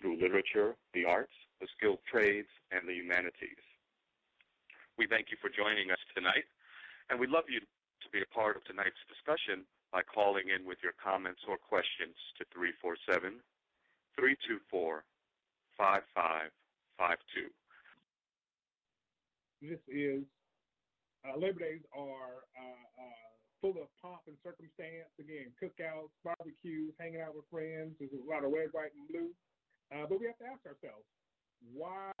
through literature, the arts, the skilled trades, and the humanities. We thank you for joining us tonight, and we'd love you to be a part of tonight's discussion by calling in with your comments or questions to 347-324-5552. This is, Labor Days are full of pomp and circumstance. Again, cookouts, barbecues, hanging out with friends. There's a lot of red, white, and blue. But we have to ask ourselves, why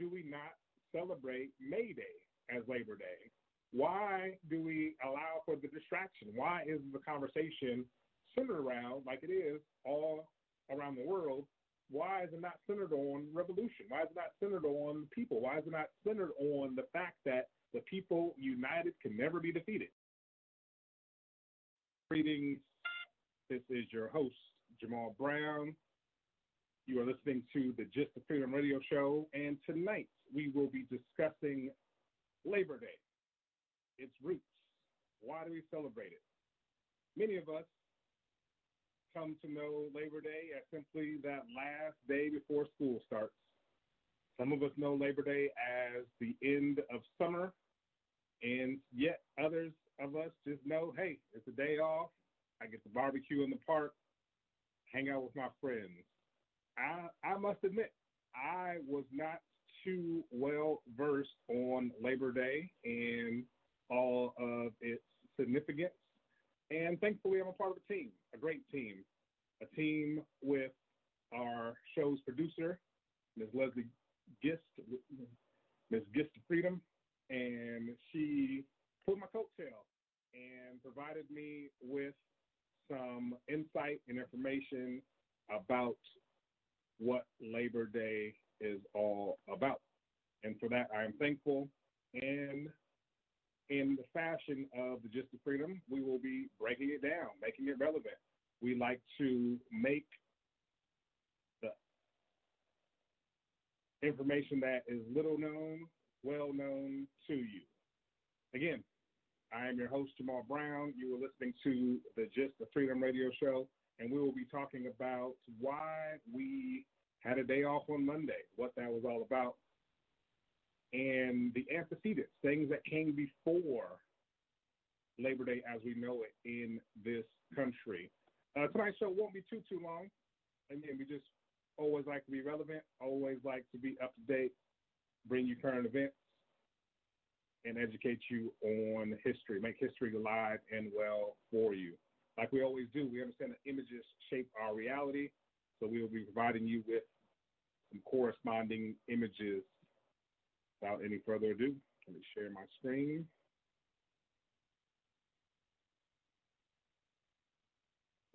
do we not celebrate May Day as Labor Day? Why do we allow for the distraction? Why is the conversation centered around, like it is all around the world, why is it not centered on revolution? Why is it not centered on people? Why is it not centered on the fact that the people united can never be defeated? Greetings. This is your host, Jamal Brown. You are listening to the Gist of Freedom Radio Show, and tonight we will be discussing Labor Day, its roots. Why do we celebrate it? Many of us come to know Labor Day as simply that last day before school starts. Some of us know Labor Day as the end of summer, and yet others of us just know, hey, it's a day off. I get to barbecue in the park, hang out with my friends. I must admit, I was not too well-versed on Labor Day and all of its significance. And thankfully, I'm a part of a team, a great team, a team with our show's producer, Ms. Leslie Gist, Ms. Gist of Freedom, and she pulled my coattail and provided me with some insight and information about what Labor Day is all about. And for that, I am thankful. And in the fashion of the Gist of Freedom, we will be breaking it down, making it relevant. We like to make the information that is little known, well known to you. Again, I am your host, Jamal Brown. You are listening to the Gist of Freedom Radio Show. And we will be talking about why we had a day off on Monday, what that was all about, and the antecedents, things that came before Labor Day as we know it in this country. Tonight's show won't be too long. Again, we just always like to be relevant, always like to be up to date, bring you current events, and educate you on history, make history alive and well for you. Like we always do, we understand that images shape our reality, so we will be providing you with some corresponding images. Without any further ado, let me share my screen.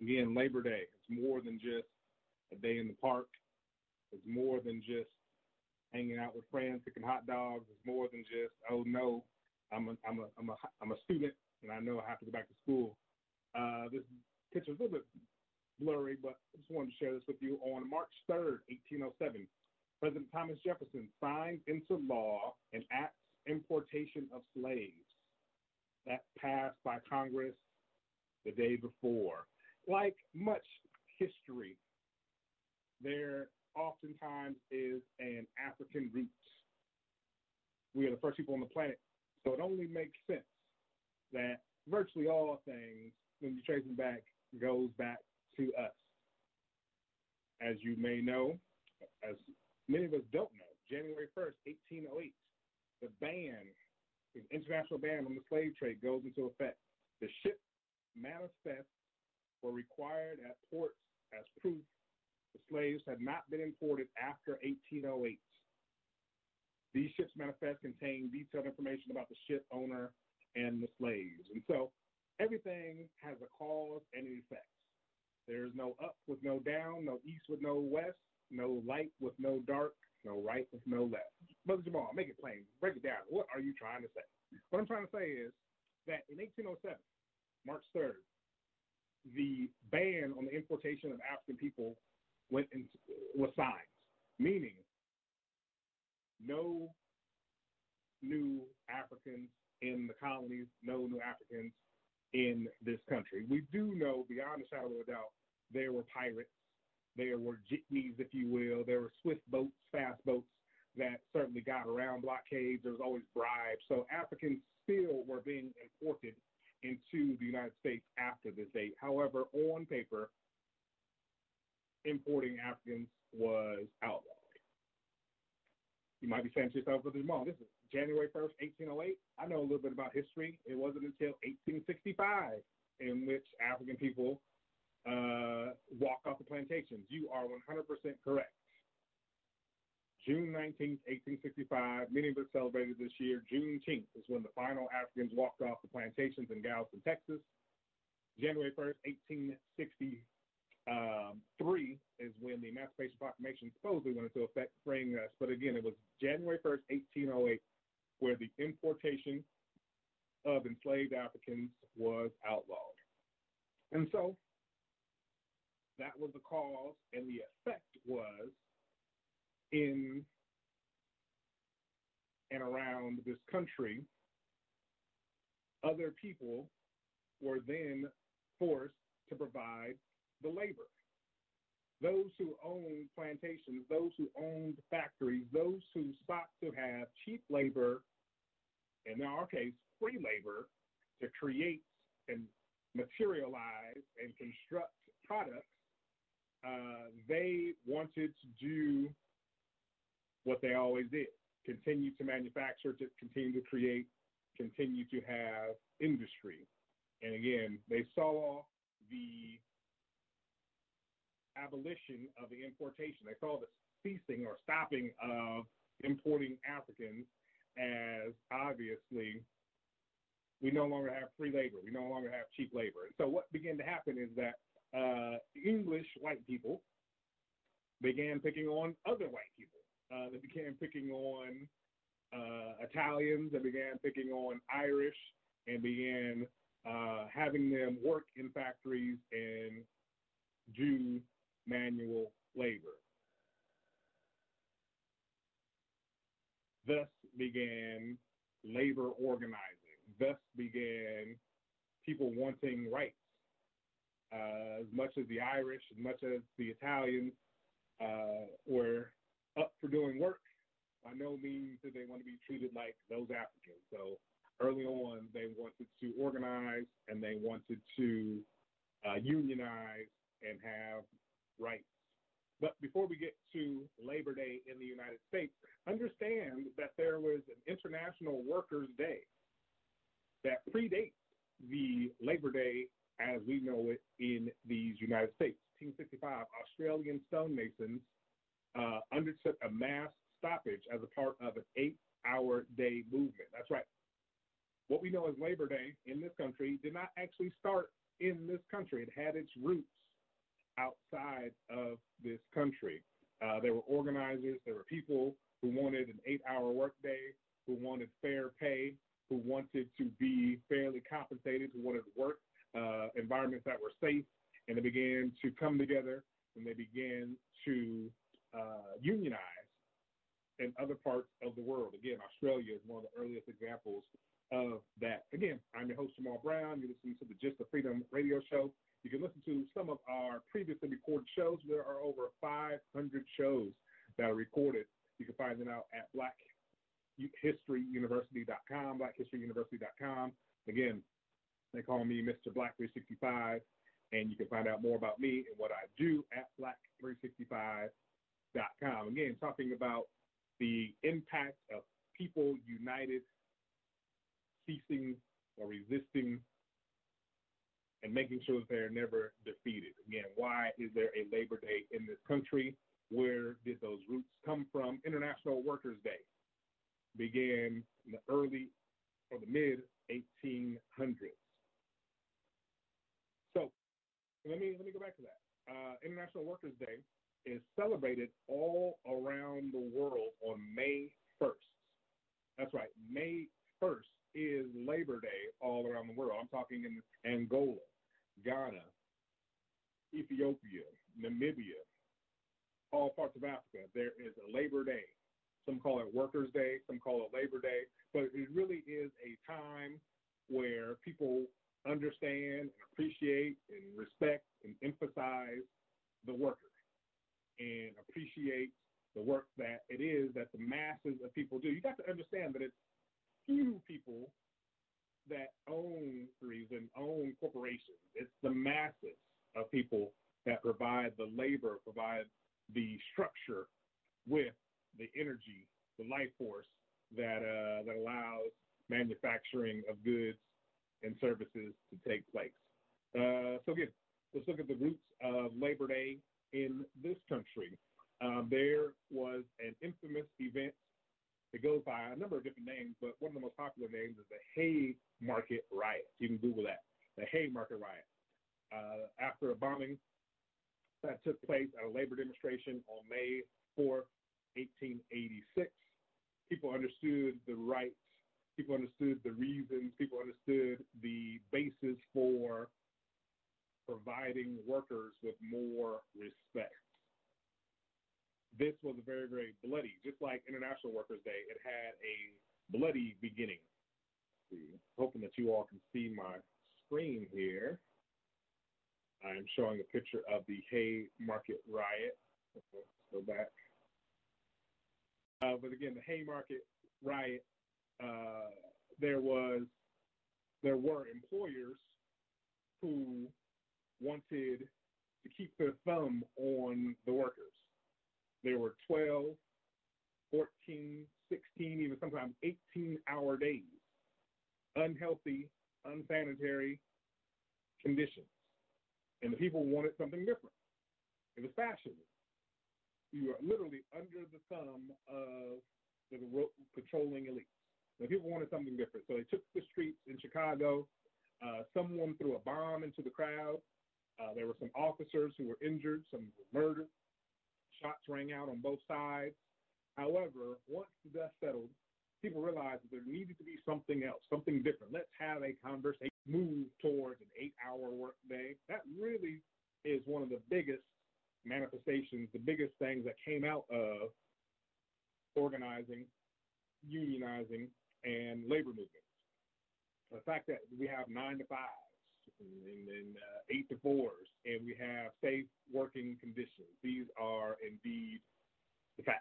Again, Labor Day, it's more than just a day in the park. It's more than just hanging out with friends, cooking hot dogs. It's more than just, oh, no, I'm a student, and I know I have to go back to school. This picture is a little bit blurry, but I just wanted to share this with you. On March 3rd, 1807, President Thomas Jefferson signed into law an act's importation of slaves that passed by Congress the day before. Like much history, there oftentimes is an African root. We are the first people on the planet, so it only makes sense that virtually all things, when you trace them back, goes back to us. As you may know, as many of us don't know, January 1st, 1808, the ban, the international ban on the slave trade goes into effect. The ship manifests were required at ports as proof the slaves had not been imported after 1808. These ships manifests contain detailed information about the ship owner and the slaves. And so everything has a cause and an effect. There is no up with no down, no east with no west, no light with no dark, no right with no left. Brother Jamal, make it plain. Break it down. What are you trying to say? What I'm trying to say is that in 1807, March 3rd, the ban on the importation of African people was signed, meaning no new Africans in the colonies, no new Africans in this country. We do know beyond a shadow of a doubt there were pirates, there were jitneys, if you will, there were swift boats, fast boats that certainly got around blockades. There was always bribes. So Africans still were being imported into the United States after this date. However, on paper, importing Africans was outlawed. You might be saying to yourself, Brother Jamal, this is January 1st, 1808. I know a little bit about history. It wasn't until 1865 in which African people walked off the plantations. You are 100% correct. June 19th, 1865, many of us celebrated this year. Juneteenth is when the final Africans walked off the plantations in Galveston, Texas. January 1st, 1863 is when the Emancipation Proclamation supposedly went into effect, freeing us. But again, it was January 1st, 1808, where the importation of enslaved Africans was outlawed. And so that was the cause, and the effect was in and around this country, other people were then forced to provide the labor. Those who owned plantations, those who owned factories, those who sought to have cheap labor, and in our case, free labor, to create and materialize and construct products, they wanted to do what they always did, continue to manufacture, to continue to create, continue to have industry. And again, they saw the abolition of the importation. They saw the ceasing or stopping of importing Africans as obviously we no longer have free labor. We no longer have cheap labor. And so what began to happen is that English white people began picking on other white people. They began picking on Italians, they began picking on Irish, and began having them work in factories and do manual labor. Thus began labor organizing. Thus began people wanting rights. As much as the Irish, as much as the Italians were up for doing work, by no means did they want to be treated like those Africans. So early on, they wanted to organize and they wanted to unionize and have rights. But before we get to Labor Day in the United States, understand that there was an International Workers' Day that predates the Labor Day as we know it in these United States. 1865, Australian stonemasons undertook a mass stoppage as a part of an 8-hour day movement. That's right. What we know as Labor Day in this country did not actually start in this country. It had its roots outside of this country. There were organizers. There were people who wanted an 8-hour workday, who wanted fair pay, who wanted to be fairly compensated, who wanted work environments that were safe, and they began to come together and they began to unionize in other parts of the world. Again, Australia is one of the earliest examples of that. Again, I'm your host, Jamal Brown. You're listening to the Gist of Freedom radio show. You can listen to some of our previously recorded shows. There are over 500 shows that are recorded. You can find them out at BlackHistoryUniversity.com, BlackHistoryUniversity.com. Again, they call me Mr. Black365, and you can find out more about me and what I do at Black365.com. Again, talking about the impact of people united, ceasing or resisting, and making sure that they're never defeated. Again, why is there a Labor Day in this country? Where did those roots come from? International Workers' Day began in the early or the mid-1800s. So let me go back to that. International Workers' Day is celebrated all around the world on May 1st. That's right, May 1st is Labor Day all around the world. I'm talking in Angola, Ghana, Ethiopia, Namibia, all parts of Africa. There is a Labor Day. Some call it Workers' Day, some call it Labor Day, but it really is a time where people understand and appreciate and respect and emphasize the worker and appreciate the work that it is that the masses of people do. You got to understand that it's few people that own factories and own corporations. It's the masses of people that provide the labor, provide the structure with the energy, the life force that allows manufacturing of goods and services to take place. So again, let's look at the roots of Labor Day in this country. There was an infamous event that goes by a number of different names, but one of the most popular names is the Haymarket Riot. You can Google that, the Haymarket Riot. After a bombing that took place at a labor demonstration on May 4th, 1886, people understood the rights, people understood the reasons, people understood the basis for providing workers with more respect. This was a very, very bloody, just like International Workers' Day, it had a bloody beginning. I'm hoping that you all can see my screen here. I'm showing a picture of the Haymarket Riot. Let's go back. But again, the Haymarket Riot, there were employers who wanted to keep their thumb on the workers. There were 12, 14, 16, even sometimes 18-hour days, unhealthy, unsanitary conditions. And the people wanted something different. It was fashion. You were literally under the thumb of the controlling elites. The people wanted something different. So they took the streets in Chicago. Someone threw a bomb into the crowd. There were some officers who were injured. Some were murdered. Shots rang out on both sides. However, once the dust settled, people realized that there needed to be something else, something different. Let's have a conversation. Move towards an 8-hour work day. That really is one of the biggest manifestations, the biggest things that came out of organizing, unionizing, and labor movements. The fact that we have 9-to-5s and 8-to-4s, and we have safe working conditions. These are indeed the facts.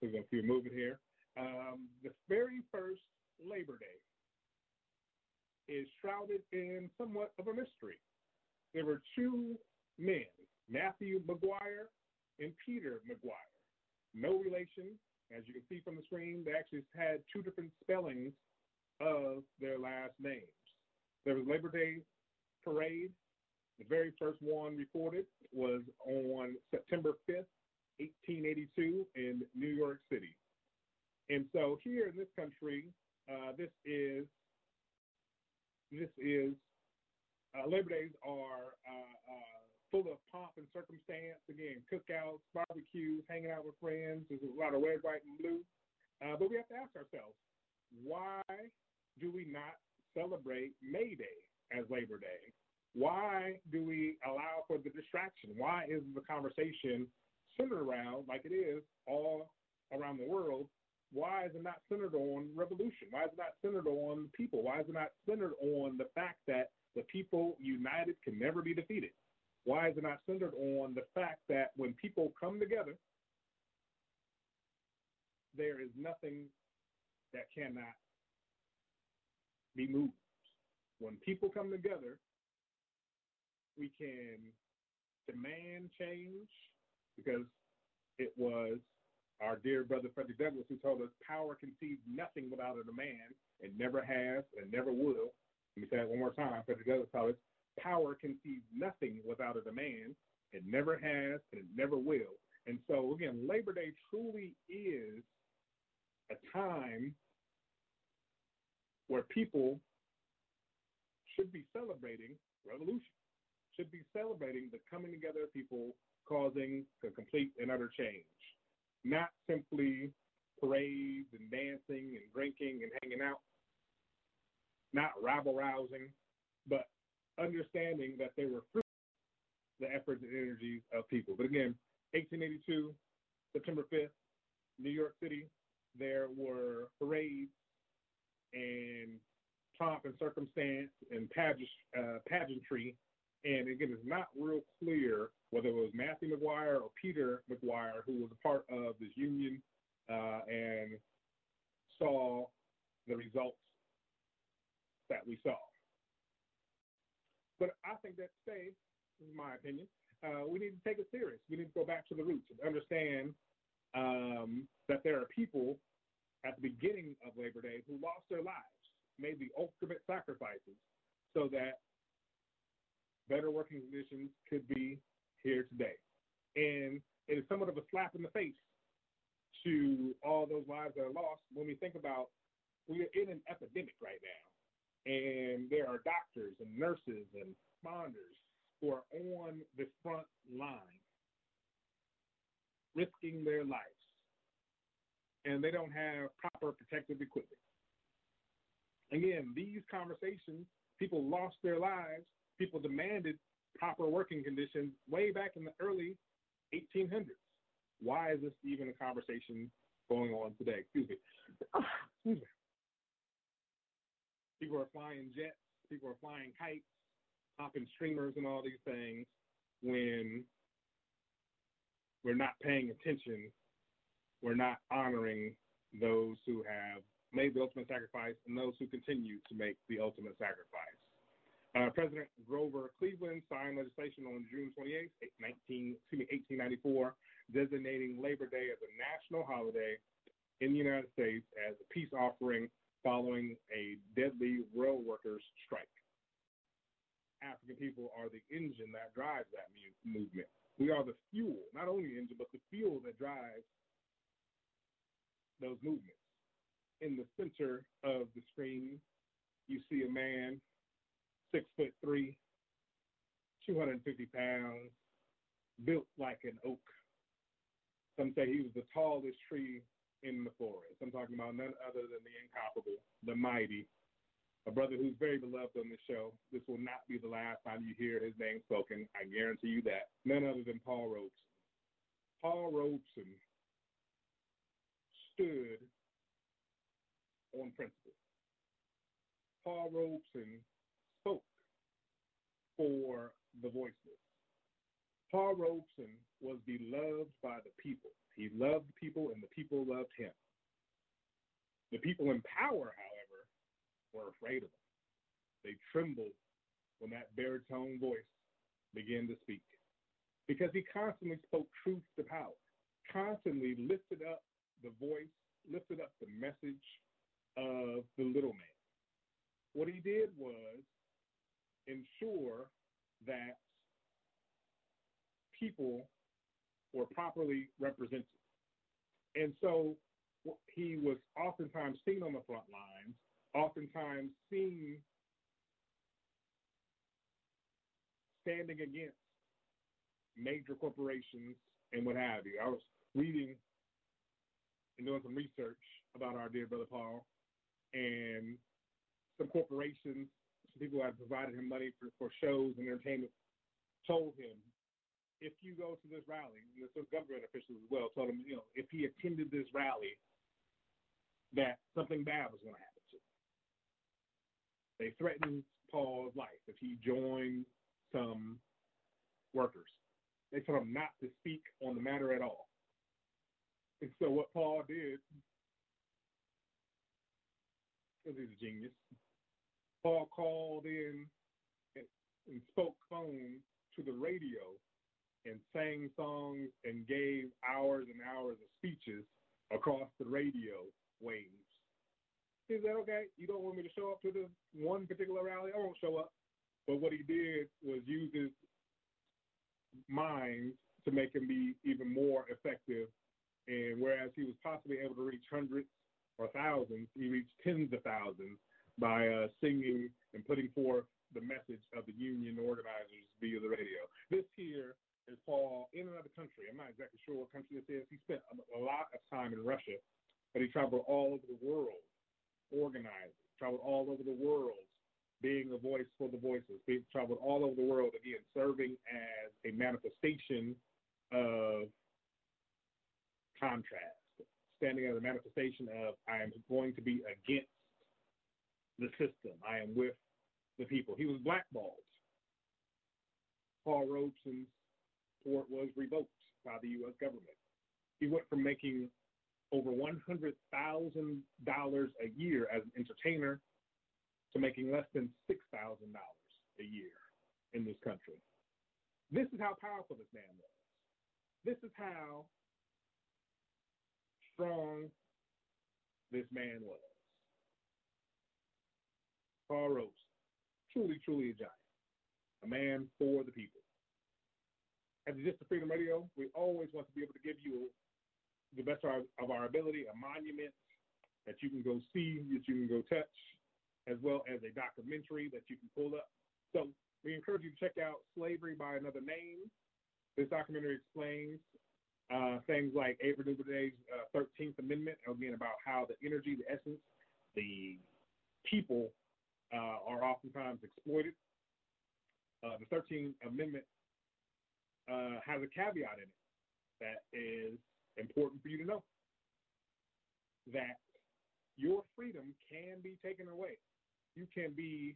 We're going to keep moving here. The very first Labor Day is shrouded in somewhat of a mystery. There were two men, Matthew Maguire and Peter McGuire. No relation. As you can see from the screen, they actually had two different spellings of their last names. There was Labor Day parade. The very first one recorded was on September 5th, 1882 in New York City. And so here in this country, Labor Days are full of pomp and circumstance. Again, cookouts, barbecues, hanging out with friends. There's a lot of red, white, and blue. But we have to ask ourselves, why do we not celebrate May Day as Labor Day? Why do we allow for the distraction? Why is the conversation centered around, like it is all around the world, why is it not centered on revolution? Why is it not centered on people? Why is it not centered on the fact that the people united can never be defeated? Why is it not centered on the fact that when people come together, there is nothing that cannot be moved? When people come together, we can demand change, because it was our dear brother Frederick Douglass who told us power conceives nothing without a demand. It never has and never will. Let me say that one more time. Frederick Douglass told us power conceives nothing without a demand. It never has and it never will. And so, again, Labor Day truly is a time where people should be celebrating revolution. should be celebrating the coming together of people causing a complete and utter change, not simply parades and dancing and drinking and hanging out, not rabble-rousing, but understanding that they were fruit the efforts and energies of people. But again, 1882, September 5th, New York City, there were parades and pomp and circumstance and pageantry. And again, it's not real clear whether it was Matthew Maguire or Peter McGuire who was a part of this union and saw the results that we saw. But I think that today, this is my opinion, we need to take it serious. We need to go back to the roots and understand that there are people at the beginning of Labor Day who lost their lives, made the ultimate sacrifices so that better working conditions could be here today. And it is somewhat of a slap in the face to all those lives that are lost when we think about we are in an epidemic right now. And there are doctors and nurses and responders who are on the front line risking their lives, and they don't have proper protective equipment. Again, these conversations, people lost their lives, people demanded proper working conditions way back in the early 1800s. Why is this even a conversation going on today? Excuse me. People are flying jets, people are flying kites, hopping streamers and all these things when we're not paying attention, we're not honoring those who have made the ultimate sacrifice and those who continue to make the ultimate sacrifice. President Grover Cleveland signed legislation on June 28, 1894, designating Labor Day as a national holiday in the United States as a peace offering following a deadly rail workers' strike. African people are the engine that drives that movement. We are the fuel, not only the engine, but the fuel that drives those movements. In the center of the screen, you see a man 6'3", 250 pounds, built like an oak. Some say he was the tallest tree in the forest. I'm talking about none other than the incomparable, the mighty, a brother who's very beloved on this show. This will not be the last time you hear his name spoken. I guarantee you that. None other than Paul Robeson. Paul Robeson stood on principle. Paul Robeson spoke for the voiceless. Paul Robeson was beloved by the people. He loved people, and the people loved him. The people in power, however, were afraid of him. They trembled when that baritone voice began to speak, because he constantly spoke truth to power, constantly lifted up the voice, lifted up the message of the little man. What he did was ensure that people were properly represented. And so he was oftentimes seen on the front lines, oftentimes seen standing against major corporations and what have you. I was reading and doing some research about our dear brother Paul, and some corporations, some people who had provided him money for shows and entertainment, told him, if you go to this rally, and some government officials as well told him, if he attended this rally, that something bad was going to happen to him. They threatened Paul's life if he joined some workers. They told him not to speak on the matter at all. And so what Paul did, because he's a genius, Paul called in and spoke phone to the radio and sang songs and gave hours and hours of speeches across the radio waves. He said, okay, you don't want me to show up to this one particular rally? I won't show up. But what he did was use his mind to make him be even more effective. And whereas he was possibly able to reach hundreds or thousands, he reached tens of thousands by singing and putting forth the message of the union organizers via the radio. This here is Paul in another country. I'm not exactly sure what country this is. He spent a lot of time in Russia, but he traveled all over the world organizing, traveled all over the world being a voice for the voiceless. He traveled all over the world, again, serving as a manifestation of contrast, standing as a manifestation of I am going to be against the system. I am with the people. He was blackballed. Paul Robeson's support was revoked by the U.S. government. He went from making over $100,000 a year as an entertainer to making less than $6,000 a year in this country. This is how powerful this man was. This is how strong this man was. Paul Robeson, truly, truly a giant, a man for the people. At the Just the Freedom Radio, we always want to be able to give you the best of our ability, a monument that you can go see, that you can go touch, as well as a documentary that you can pull up. So we encourage you to check out Slavery by Another Name. This documentary explains things like Abraham Lincoln's 13th Amendment, again, about how the energy, the essence, the people are oftentimes exploited. The 13th Amendment has a caveat in it that is important for you to know, that your freedom can be taken away. You can be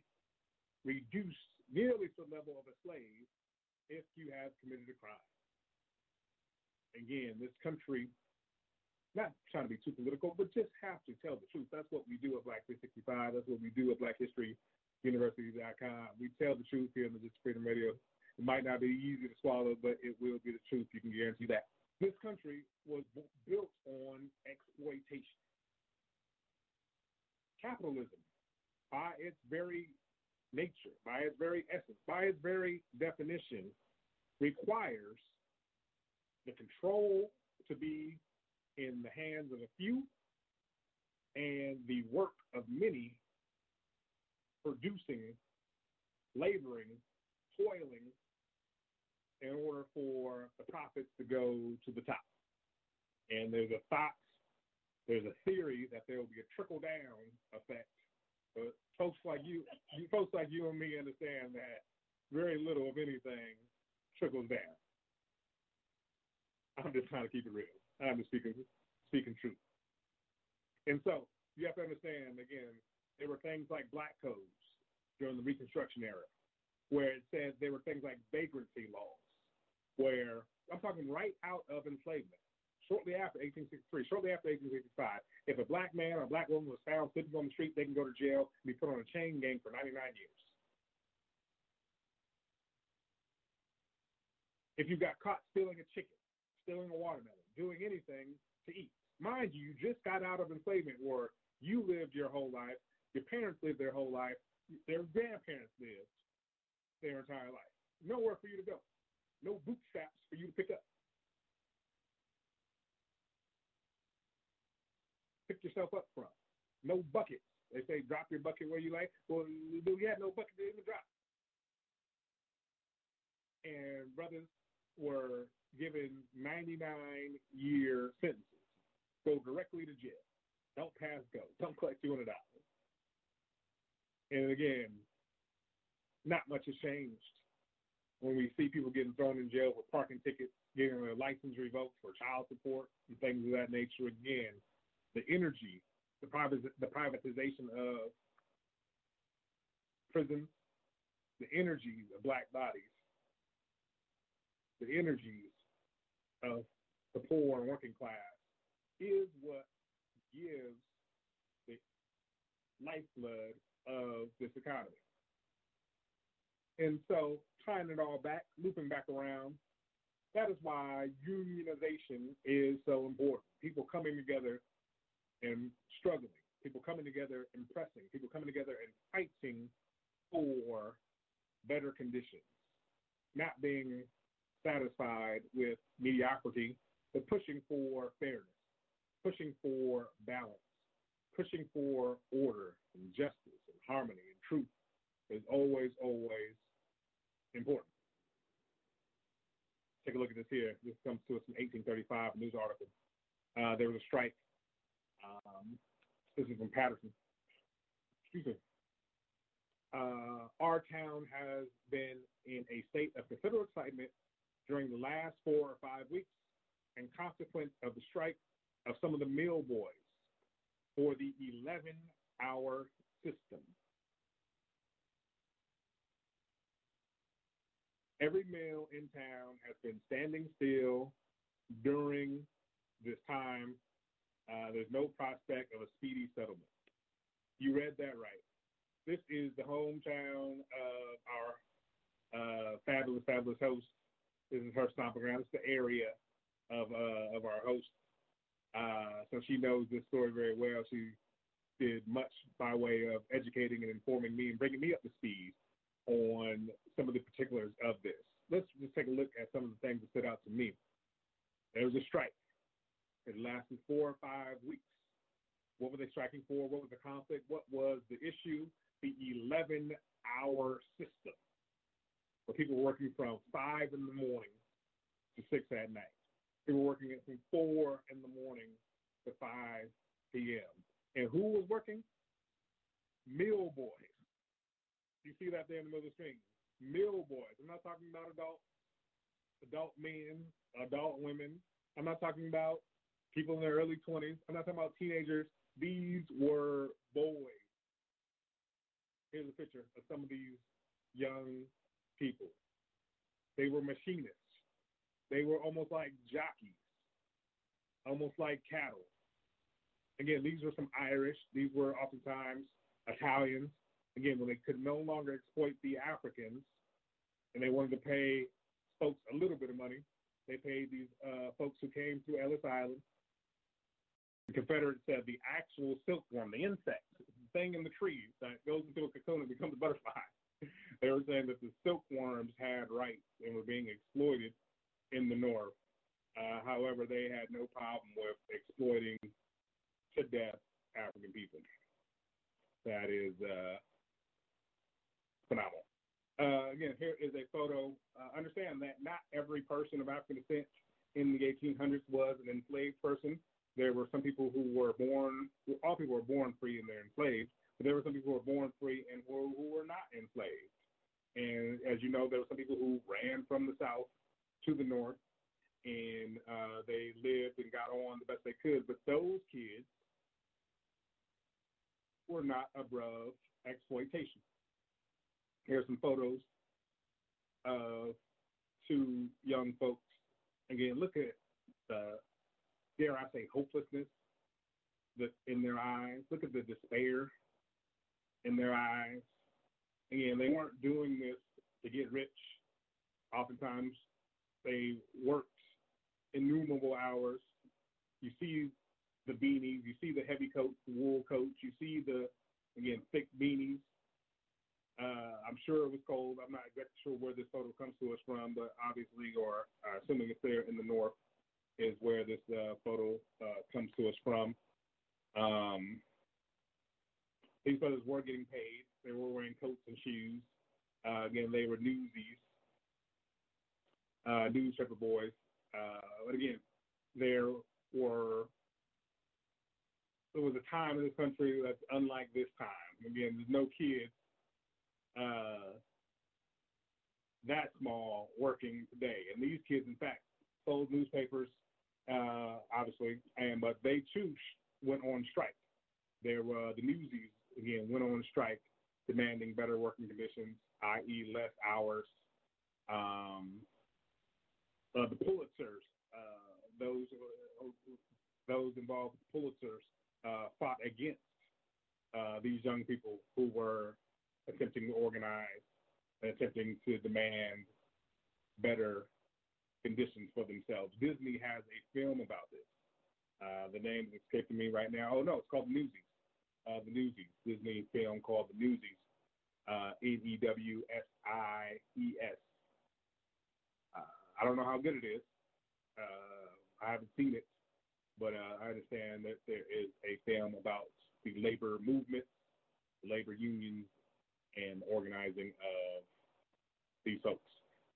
reduced nearly to the level of a slave if you have committed a crime. Again, this country, not trying to be too political, but just have to tell the truth. That's what we do at Black365. That's what we do at BlackHistoryUniversity.com. We tell the truth here on the Just Freedom Radio. It might not be easy to swallow, but it will be the truth. You can guarantee that. This country was built on exploitation. Capitalism, by its very nature, by its very essence, by its very definition, requires the control to be in the hands of a few and the work of many producing, laboring, toiling in order for the profits to go to the top. And there's a thought, there's a theory that there will be a trickle-down effect. But folks like you and me understand that very little of anything trickles down. I'm just trying to keep it real. I'm just speaking truth. And so you have to understand, again, there were things like black codes during the Reconstruction era where it said there were things like vagrancy laws, where I'm talking right out of enslavement. Shortly after 1863, shortly after 1865, if a black man or a black woman was found sleeping on the street, they can go to jail and be put on a chain gang for 99 years. If you got caught stealing a chicken, stealing a watermelon, doing anything to eat. Mind you, you just got out of enslavement where you lived your whole life, your parents lived their whole life, their grandparents lived their entire life. Nowhere for you to go. No bootstraps for you to pick up. Pick yourself up from. No buckets. They say drop your bucket where you like. Well, we had no bucket to even drop. And brothers were given 99-year sentences. Go directly to jail. Don't pass go. Don't collect $200. And again, not much has changed when we see people getting thrown in jail for parking tickets, getting their license revoked for child support and things of that nature. Again, the energy, the privatization of prisons, the energies of black bodies, the energies of the poor and working class is what gives the lifeblood of this economy. And so tying it all back, looping back around, that is why unionization is so important. People coming together and struggling, people coming together and pressing, people coming together and fighting for better conditions, not being satisfied with mediocrity, but pushing for fairness, pushing for balance, pushing for order and justice and harmony and truth is always, always important. Take a look at this here. This comes to us in 1835, a news article. There was a strike. This is from Paterson. Excuse me. Our town has been in a state of considerable excitement during the last 4 or 5 weeks in consequence of the strike of some of the mill boys for the 11-hour system. Every mill in town has been standing still during this time. There's no prospect of a speedy settlement. You read that right. This is the hometown of our fabulous, fabulous host. This is her stomping ground. It's the area of our host. So she knows this story very well. She did much by way of educating and informing me and bringing me up to speed on some of the particulars of this. Let's just take a look at some of the things that stood out to me. There was a strike. It lasted 4 or 5 weeks. What were they striking for? What was the conflict? What was the issue? The 11-hour system, where people were working from 5 in the morning to 6 at night. People were working from 4 in the morning to 5 p.m. And who was working? Mill boys. You see that there in the middle of the screen. Mill boys. I'm not talking about adult men, adult women. I'm not talking about people in their early 20s. I'm not talking about teenagers. These were boys. Here's a picture of some of these young people. They were machinists. They were almost like jockeys, almost like cattle. Again, these were some Irish. These were oftentimes Italians. Again, when they could no longer exploit the Africans and they wanted to pay folks a little bit of money, they paid these folks who came through Ellis Island. The Confederates said the actual silkworm, the insect, the thing in the tree that goes into a cocoon and becomes a butterfly. They were saying that the silkworms had rights and were being exploited in the North. However, they had no problem with exploiting to death African people. That is phenomenal. Again, here is a photo. Understand that not every person of African descent in the 1800s was an enslaved person. There were some people who were born, all people were born free and they're enslaved, but there were some people who were born free and who were not enslaved. And as you know, there were some people who ran from the South to the North, and they lived and got on the best they could. But those kids were not above exploitation. Here's some photos of two young folks. Again, look at the, dare I say, hopelessness in their eyes. Look at the despair in their eyes. Again, they weren't doing this to get rich. Oftentimes, they worked innumerable hours. You see the beanies. You see the heavy coats, the wool coats. You see the, again, thick beanies. I'm sure it was cold. I'm not exactly sure where this photo comes to us from, but obviously, or assuming it's there in the North, is where this photo comes to us from. These brothers were getting paid. They were wearing coats and shoes. Again, they were newsies, newspaper boys. But again, there was a time in this country that's unlike this time. Again, there's no kids that small working today. And these kids, in fact, sold newspapers, obviously, but they too went on strike. There were the Newsies, again, went on strike, demanding better working conditions, i.e. less hours. The Pulitzers, those involved with Pulitzers fought against these young people who were attempting to organize and attempting to demand better conditions for themselves. Disney has a film about this. The name is escaping me right now. Oh, no, it's called The Newsies. The Newsies, Disney film called The Newsies, N-E-W-S-I-E-S. I don't know how good it is. I haven't seen it, but I understand that there is a film about the labor movement, labor unions, and organizing of these folks.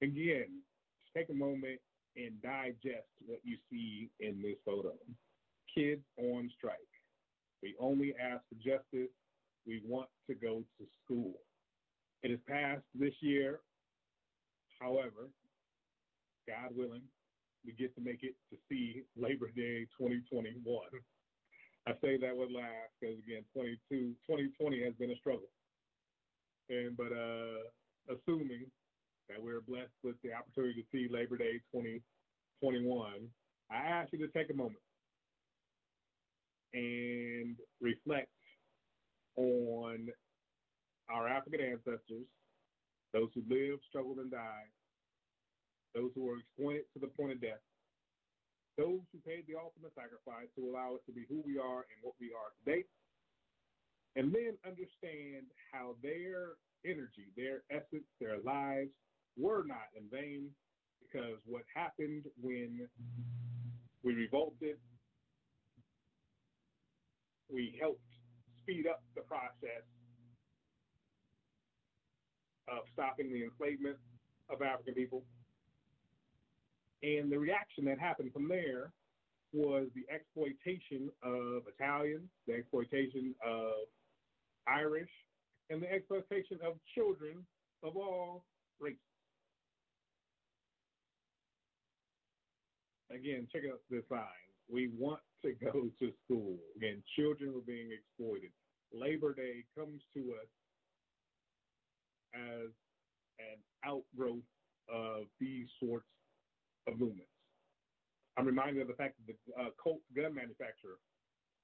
Again, just take a moment and digest what you see in this photo. Kids on strike. We only ask for justice. We want to go to school. It is passed this year. However, God willing, we get to make it to see Labor Day 2021. I say that with laugh because, again, 2020 has been a struggle. But assuming that we're blessed with the opportunity to see Labor Day 2021, I ask you to take a moment and reflect on our African ancestors, those who lived, struggled, and died, those who were exploited to the point of death, those who paid the ultimate sacrifice to allow us to be who we are and what we are today, and then understand how their energy, their essence, their lives were not in vain, because what happened when we revolted, we helped speed up the process of stopping the enslavement of African people. And the reaction that happened from there was the exploitation of Italians, the exploitation of Irish, and the exploitation of children of all races. Again, check out the sign. We want to go to school. Again, children were being exploited. Labor Day comes to us as an outgrowth of these sorts of movements. I'm reminded of the fact that the Colt gun manufacturer,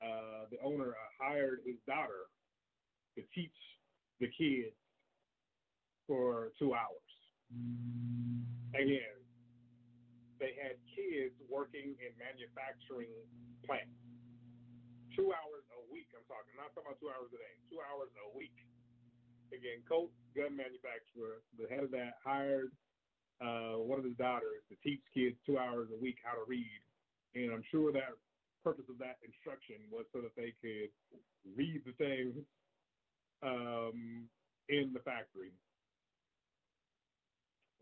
the owner hired his daughter to teach the kids for 2 hours. Again, they had kids working in manufacturing plants. 2 hours a week, I'm talking. I'm not talking about 2 hours a day. 2 hours a week. Again, Colt gun manufacturer, the head of that, hired one of his daughters to teach kids 2 hours a week how to read. And I'm sure that purpose of that instruction was so that they could read the things in the factory.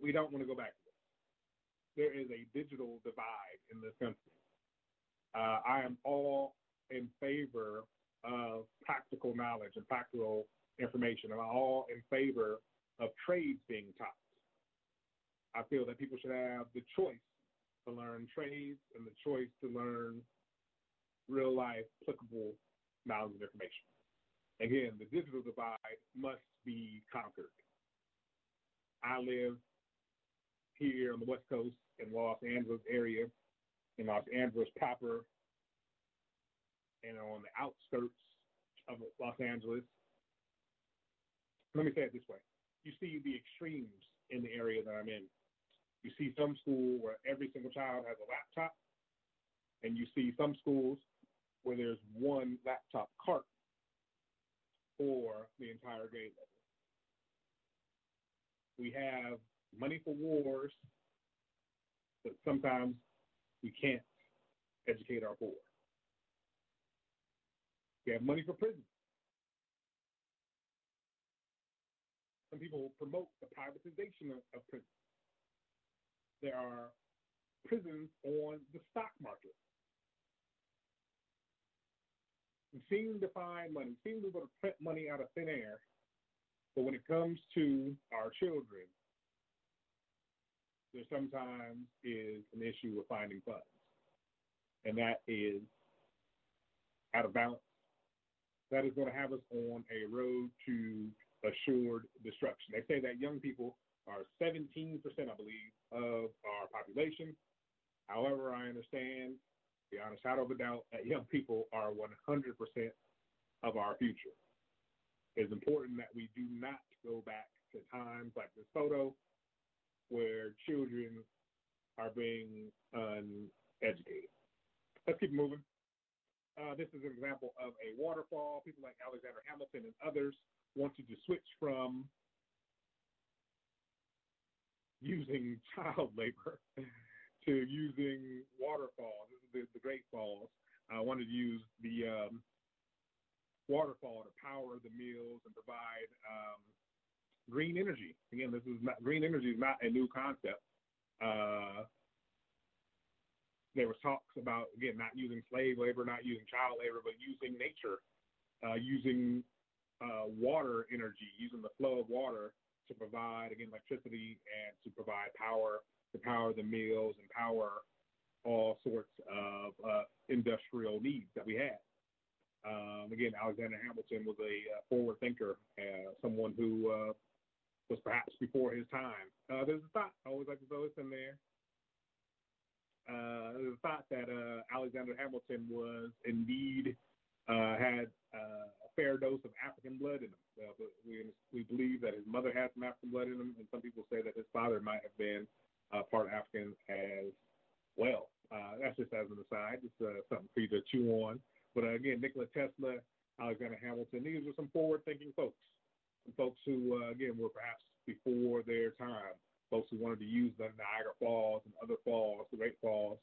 We don't want to go back to this. There is a digital divide in this country. I am all in favor of practical knowledge and practical information. I'm all in favor of trades being taught. I feel that people should have the choice to learn trades and the choice to learn real-life applicable knowledge and information. Again, the digital divide must be conquered. I live here on the West Coast in Los Angeles area, in Los Angeles proper, and on the outskirts of Los Angeles. Let me say it this way. You see the extremes in the area that I'm in. You see some school where every single child has a laptop, and you see some schools where there's one laptop cart for the entire grade level. We have money for wars, but sometimes we can't educate our poor. We have money for prisons. Some people promote the privatization of prisons. There are prisons on the stock market. We seem to find money, seem to be able to print money out of thin air, but when it comes to our children, there sometimes is an issue with finding funds, and that is out of balance. That is going to have us on a road to assured destruction. They say that young people are 17%, I believe, of our population. However, I understand beyond a shadow of a doubt that young people are 100% of our future. It's important that we do not go back to times like this photo where children are being uneducated. Let's keep moving. This is an example of a waterfall. People like Alexander Hamilton and others wanted to switch from using child labor to using waterfalls. This is the Great Falls. I wanted to use the waterfall to power the meals and provide green energy. Again, this is not, green energy is not a new concept. There was talks about, again, not using slave labor, not using child labor, but using nature, using water energy, using the flow of water to provide, again, electricity and to provide power, to power the mills and power all sorts of industrial needs that we had. Again, Alexander Hamilton was a forward thinker, someone who was perhaps before his time. There's a thought, I always like to throw this in there. There's a thought that Alexander Hamilton was indeed had a fair dose of African blood in him. We believe that his mother had some African blood in him, and some people say that his father might have been part African as well. That's just as an aside. It's something for you to chew on. But again, Nikola Tesla, Alexander Hamilton, these are some forward-thinking folks, some folks who, again, were perhaps before their time, folks who wanted to use the Niagara Falls and other falls, the Great Falls,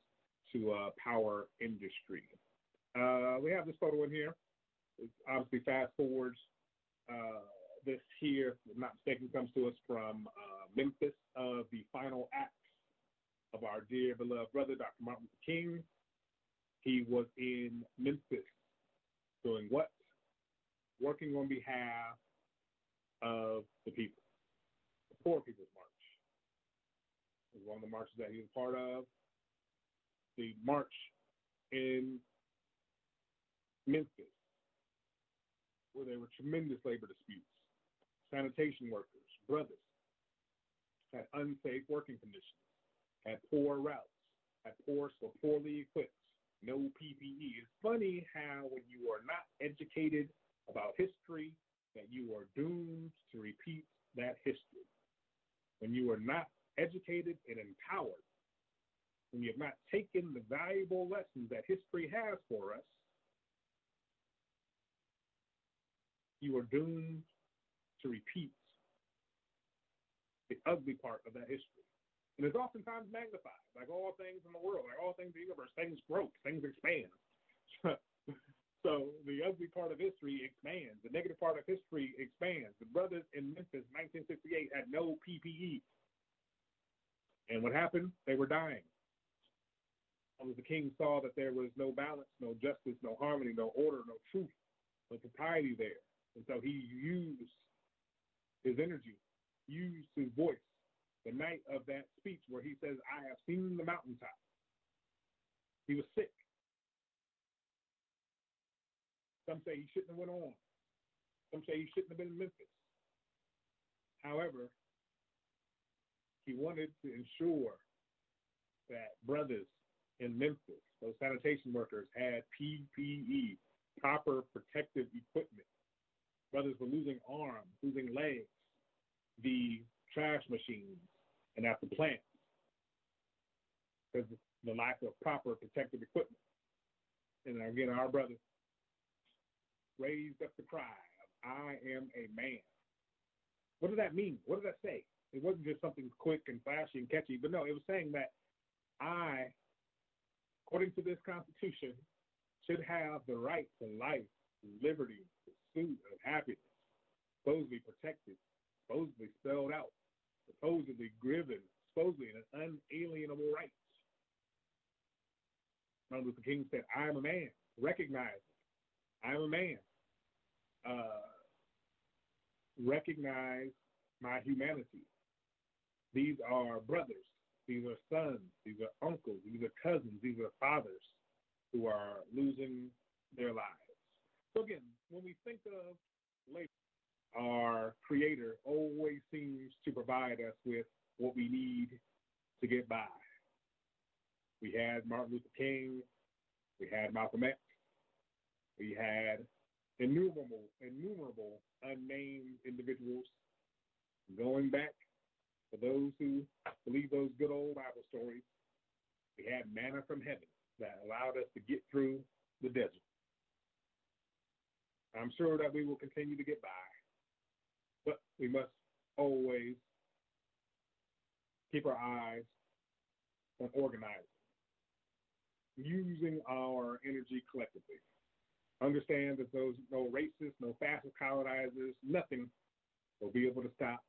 to power industry. We have this photo in here. It obviously fast-forwards. This here, if I'm not mistaken, comes to us from Memphis of the final acts of our dear beloved brother, Dr. Martin Luther King. He was in Memphis doing what? Working on behalf of the people. The Poor People's March. It was one of the marches that he was part of. The march in Memphis, where there were tremendous labor disputes. Sanitation workers, brothers, had unsafe working conditions, had poor routes, had poorly equipped. No PPE. It's funny how when you are not educated about history, that you are doomed to repeat that history. When you are not educated and empowered, when you have not taken the valuable lessons that history has for us, you are doomed to repeat the ugly part of that history. And it's oftentimes magnified, like all things in the world, like all things in the universe. Things grow, things expand. So the ugly part of history expands. The negative part of history expands. The brothers in Memphis, 1968, had no PPE. And what happened? They were dying. The king saw that there was no balance, no justice, no harmony, no order, no truth, no propriety there. And so he used his energy, used his voice. The night of that speech where he says, I have seen the mountaintop. He was sick. Some say he shouldn't have went on. Some say he shouldn't have been in Memphis. However, he wanted to ensure that brothers in Memphis, those sanitation workers, had PPE, proper protective equipment. Brothers were losing arms, losing legs. The trash machines and at the plants because of the lack of proper protective equipment. And again, our brothers raised up the cry of, I am a man. What does that mean? What does that say? It wasn't just something quick and flashy and catchy, but no, it was saying that I, according to this Constitution, should have the right to life, liberty, pursuit of happiness, supposedly protected, supposedly spelled out, supposedly given, supposedly an unalienable right. Martin Luther King said, I am a man. Recognize it. I am a man. Recognize my humanity. These are brothers. These are sons. These are uncles. These are cousins. These are fathers who are losing their lives. So again, when we think of labor, our Creator always seems to provide us with what we need to get by. We had Martin Luther King. We had Malcolm X. We had innumerable unnamed individuals. Going back to those who believe those good old Bible stories, we had manna from heaven that allowed us to get through the desert. I'm sure that we will continue to get by. But we must always keep our eyes on organizing, using our energy collectively. Understand that those no racists, no fascist colonizers, nothing will be able to stop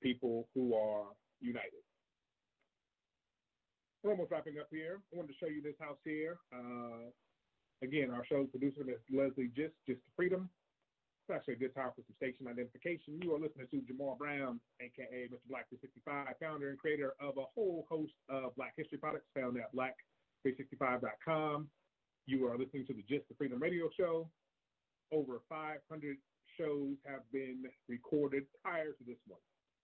people who are united. We're almost wrapping up here. I wanted to show you this house here. Again, our show's producer is Leslie Gist to Freedom. It's actually a good time for some station identification. You are listening to Jamal Brown, a.k.a. Mr. Black365, founder and creator of a whole host of Black history products found at Black365.com. You are listening to the Gist to Freedom radio show. Over 500 shows have been recorded prior to this one.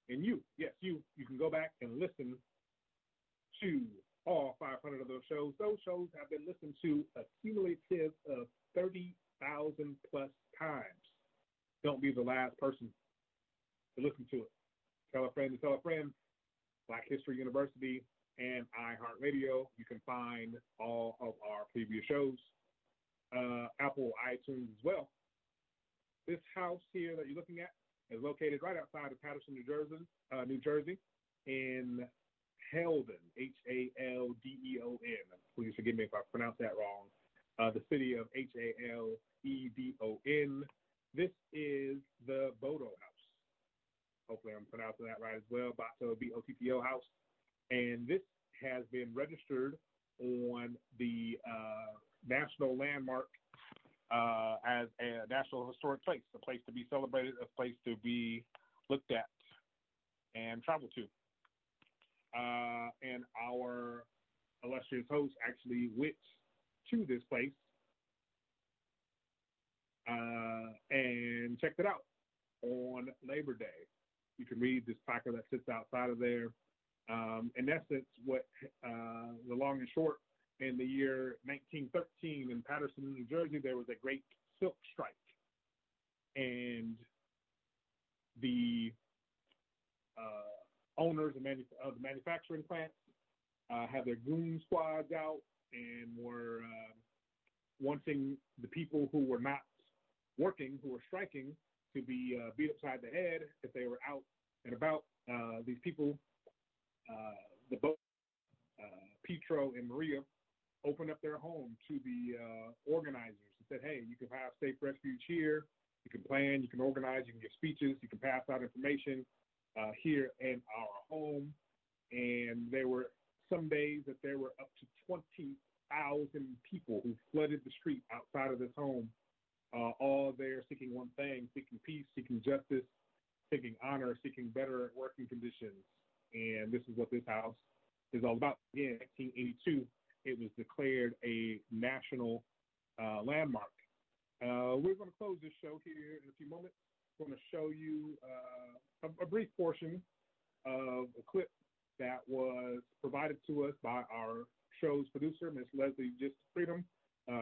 And you can go back and listen to all 500 of those shows. Those shows have been listened to a cumulative of 30,000 plus times. Don't be the last person to listen to it. Tell a friend to tell a friend. Black History University and iHeartRadio. You can find all of our previous shows. Apple, iTunes as well. This house here that you're looking at is located right outside of Paterson, New Jersey, in Haledon, H-A-L-D-E-O-N. Please forgive me if I pronounced that wrong. The city of Haledon. This is the Botto House. Hopefully I'm pronouncing that right as well. Botto, B-O-T-T-O House. And this has been registered on the National Landmark as a National Historic Place, a place to be celebrated, a place to be looked at and traveled to. And our illustrious host actually went to this place and checked it out on Labor Day. You can read this placard that sits outside of there. In essence, what the long and short, in the year 1913 in Paterson, New Jersey, there was a great silk strike. And the owners of the manufacturing plants had their goon squads out and were wanting the people who were not working, who were striking, to be beat upside the head if they were out and about. These people, the boat, Pietro and Maria, opened up their home to the organizers and said, hey, you can have safe refuge here. You can plan, you can organize, you can give speeches, you can pass out information here in our home. And there were some days that there were up to 20,000 people who flooded the street outside of this home, all there seeking one thing, seeking peace, seeking justice, seeking honor, seeking better working conditions. And this is what this house is all about. Again, 1982, it was declared a national landmark. We're going to close this show here in a few moments. I'm going to show you a brief portion of a clip that was provided to us by our show's producer, Miss Leslie Gist Freedom.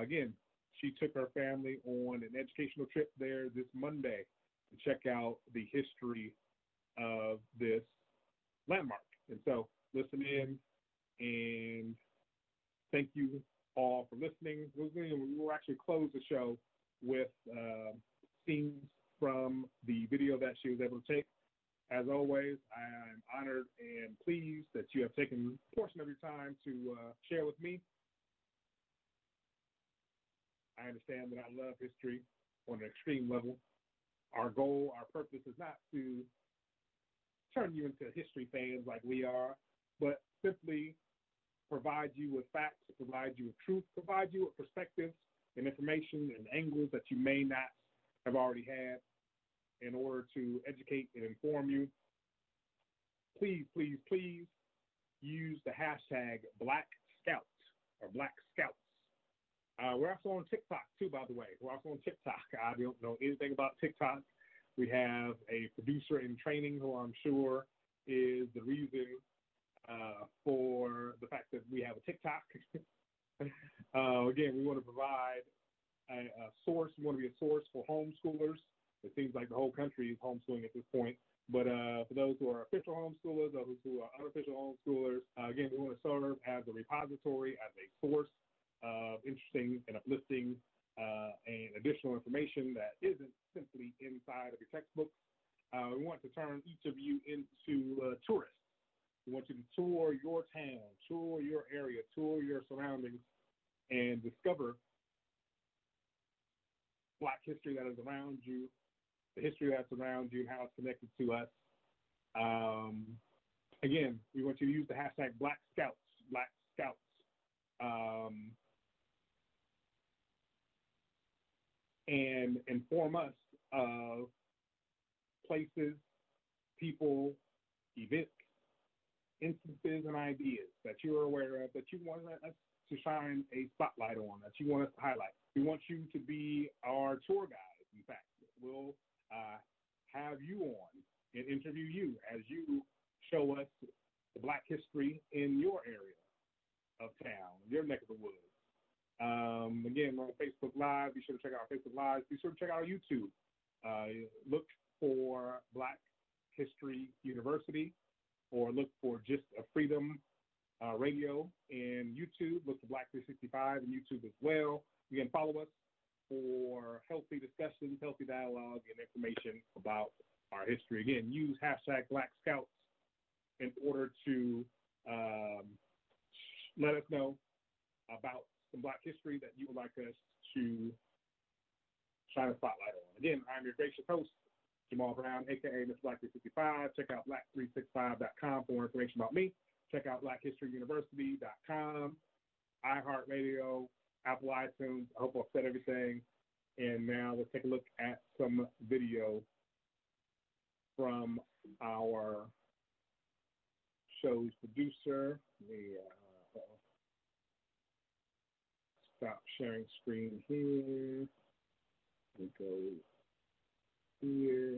Again, she took her family on an educational trip there this Monday to check out the history of this landmark. And so listen in, and thank you all for listening. We'll actually close the show with scenes from the video that she was able to take. As always, I am honored and pleased that you have taken a portion of your time to share with me. I understand that I love history on an extreme level. Our goal, our purpose is not to turn you into history fans like we are, but simply provide you with facts, provide you with truth, provide you with perspectives and information and angles that you may not have already had in order to educate and inform you. Please, please, please use the hashtag Black Scouts or Black Scouts. We're also on TikTok too, by the way. We're also on TikTok. I don't know anything about TikTok. We have a producer in training who I'm sure is the reason for the fact that we have a TikTok. Again, we want to provide a source. We want to be a source for homeschoolers. It seems like the whole country is homeschooling at this point. But for those who are official homeschoolers, those who are unofficial homeschoolers, again, we want to serve as a repository, as a source of interesting and uplifting and additional information that isn't simply inside of your textbooks. We want to turn each of you into tourists. We want you to tour your town, tour your area, tour your surroundings, and discover Black history that is around you, the history that's around you, and how it's connected to us, Again, we want you to use the hashtag Black Scouts. And inform us of places, people, events, instances, and ideas that you're aware of, that you want us to shine a spotlight on, that you want us to highlight. We want you to be our tour guide. In fact, we'll have you on and interview you as you show us the Black history in your area of town, your neck of the woods. Again, we're on Facebook Live. Be sure to check out our Facebook Live. Be sure to check out our YouTube. Look for Black History University, or look for Gist of Freedom Radio and YouTube. Look for Black365 and YouTube as well. You can follow us for healthy discussions, healthy dialogue, and information about our history. Again, use hashtag Black Scouts in order to let us know about some Black history that you would like us to shine a spotlight on. Again, I'm your gracious host, Jamal Brown, a.k.a. Mr. Black365. Check out Black365.com for more information about me. Check out BlackHistoryUniversity.com, iHeartRadio, Apple iTunes. I hope I've said everything. And now let's take a look at some video from our show's producer. Stop sharing screen here. We go here.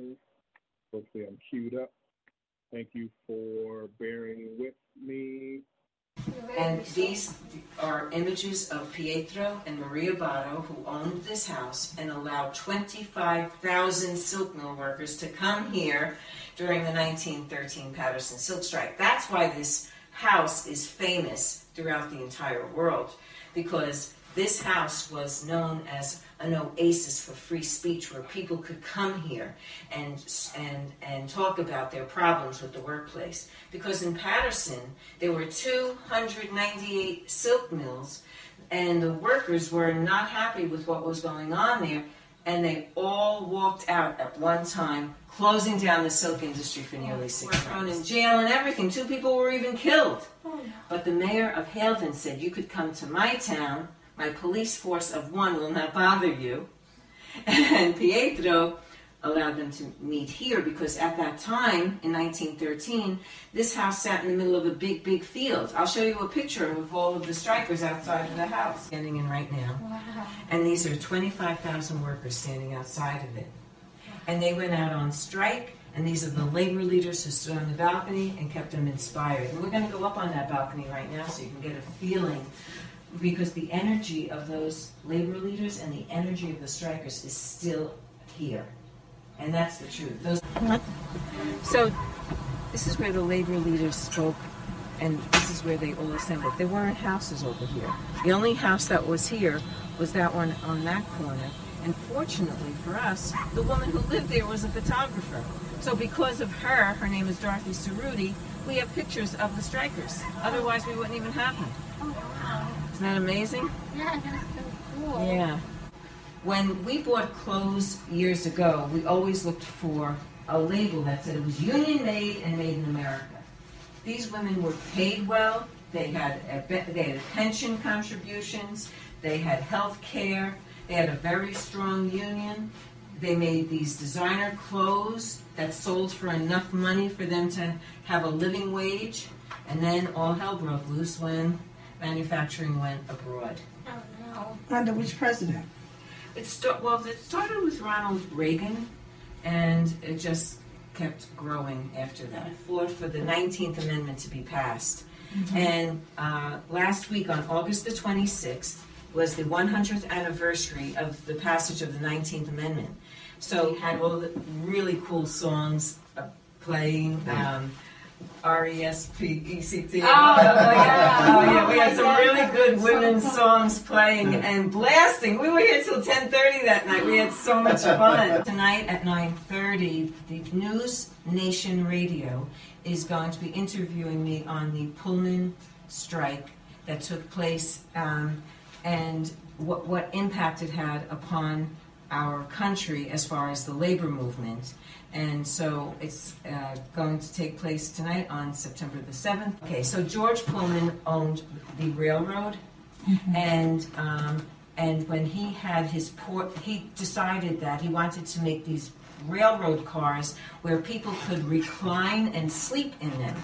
Hopefully I'm queued up. Thank you for bearing with me. And these are images of Pietro and Maria Botto, who owned this house and allowed 25,000 silk mill workers to come here during the 1913 Paterson silk strike. That's why this house is famous throughout the entire world, because this house was known as an oasis for free speech, where people could come here and talk about their problems with the workplace. Because in Paterson, there were 298 silk mills, and the workers were not happy with what was going on there, and they all walked out at one time, closing down the silk industry for nearly 6 months. Thrown in jail and everything. 2 people were even killed. But the mayor of Haledon said, "You could come to my town. My police force of 1 will not bother you." And Pietro allowed them to meet here, because at that time, in 1913, this house sat in the middle of a big, big field. I'll show you a picture of all of the strikers outside of the house. Standing in right now. Wow. And these are 25,000 workers standing outside of it. And they went out on strike, and these are the labor leaders who stood on the balcony and kept them inspired. And we're going to go up on that balcony right now so you can get a feeling, because the energy of those labor leaders and the energy of the strikers is still here. And that's the truth. So this is where the labor leaders spoke, and this is where they all assembled. There weren't houses over here. The only house that was here was that one on that corner. And fortunately for us, the woman who lived there was a photographer. So because of her, her name is Dorothy Cerruti, we have pictures of the strikers. Otherwise, we wouldn't even have them. Isn't that amazing? Yeah, that's so cool. Yeah. When we bought clothes years ago, we always looked for a label that said it was union made and made in America. These women were paid well. They had pension contributions. They had health care. They had a very strong union. They made these designer clothes that sold for enough money for them to have a living wage. And then all hell broke loose when manufacturing went abroad. Oh, no. Under which president? It started with Ronald Reagan, and it just kept growing after that. I fought for the 19th Amendment to be passed. Mm-hmm. And last week, on August the 26th, was the 100th anniversary of the passage of the 19th Amendment. So we had all the really cool songs playing. R-E-S-P-E-C-T. Oh, yeah. Oh, yeah. We had some really good women's songs playing and blasting. We were here till 10:30 that night. We had so much fun. Tonight at 9:30, the News Nation Radio is going to be interviewing me on the Pullman strike that took place and what impact it had upon our country as far as the labor movement. And so it's going to take place tonight on September the 7th. Okay, so George Pullman owned the railroad, and when he had his port, he decided that he wanted to make these railroad cars where people could recline and sleep in them.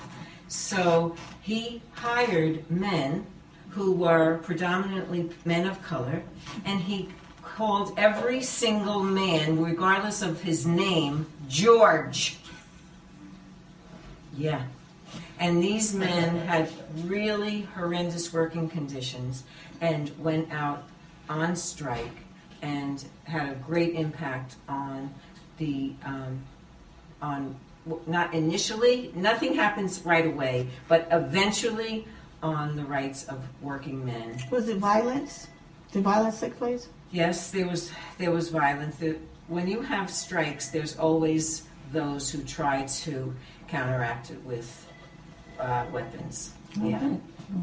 So he hired men who were predominantly men of color, and he called every single man, regardless of his name, George. Yeah. And these men had really horrendous working conditions and went out on strike and had a great impact on the, not initially, nothing happens right away, but eventually on the rights of working men. Was it violence? Did violence take place? Yes, there was violence. When you have strikes, there's always those who try to counteract it with weapons. Mm-hmm. Yeah.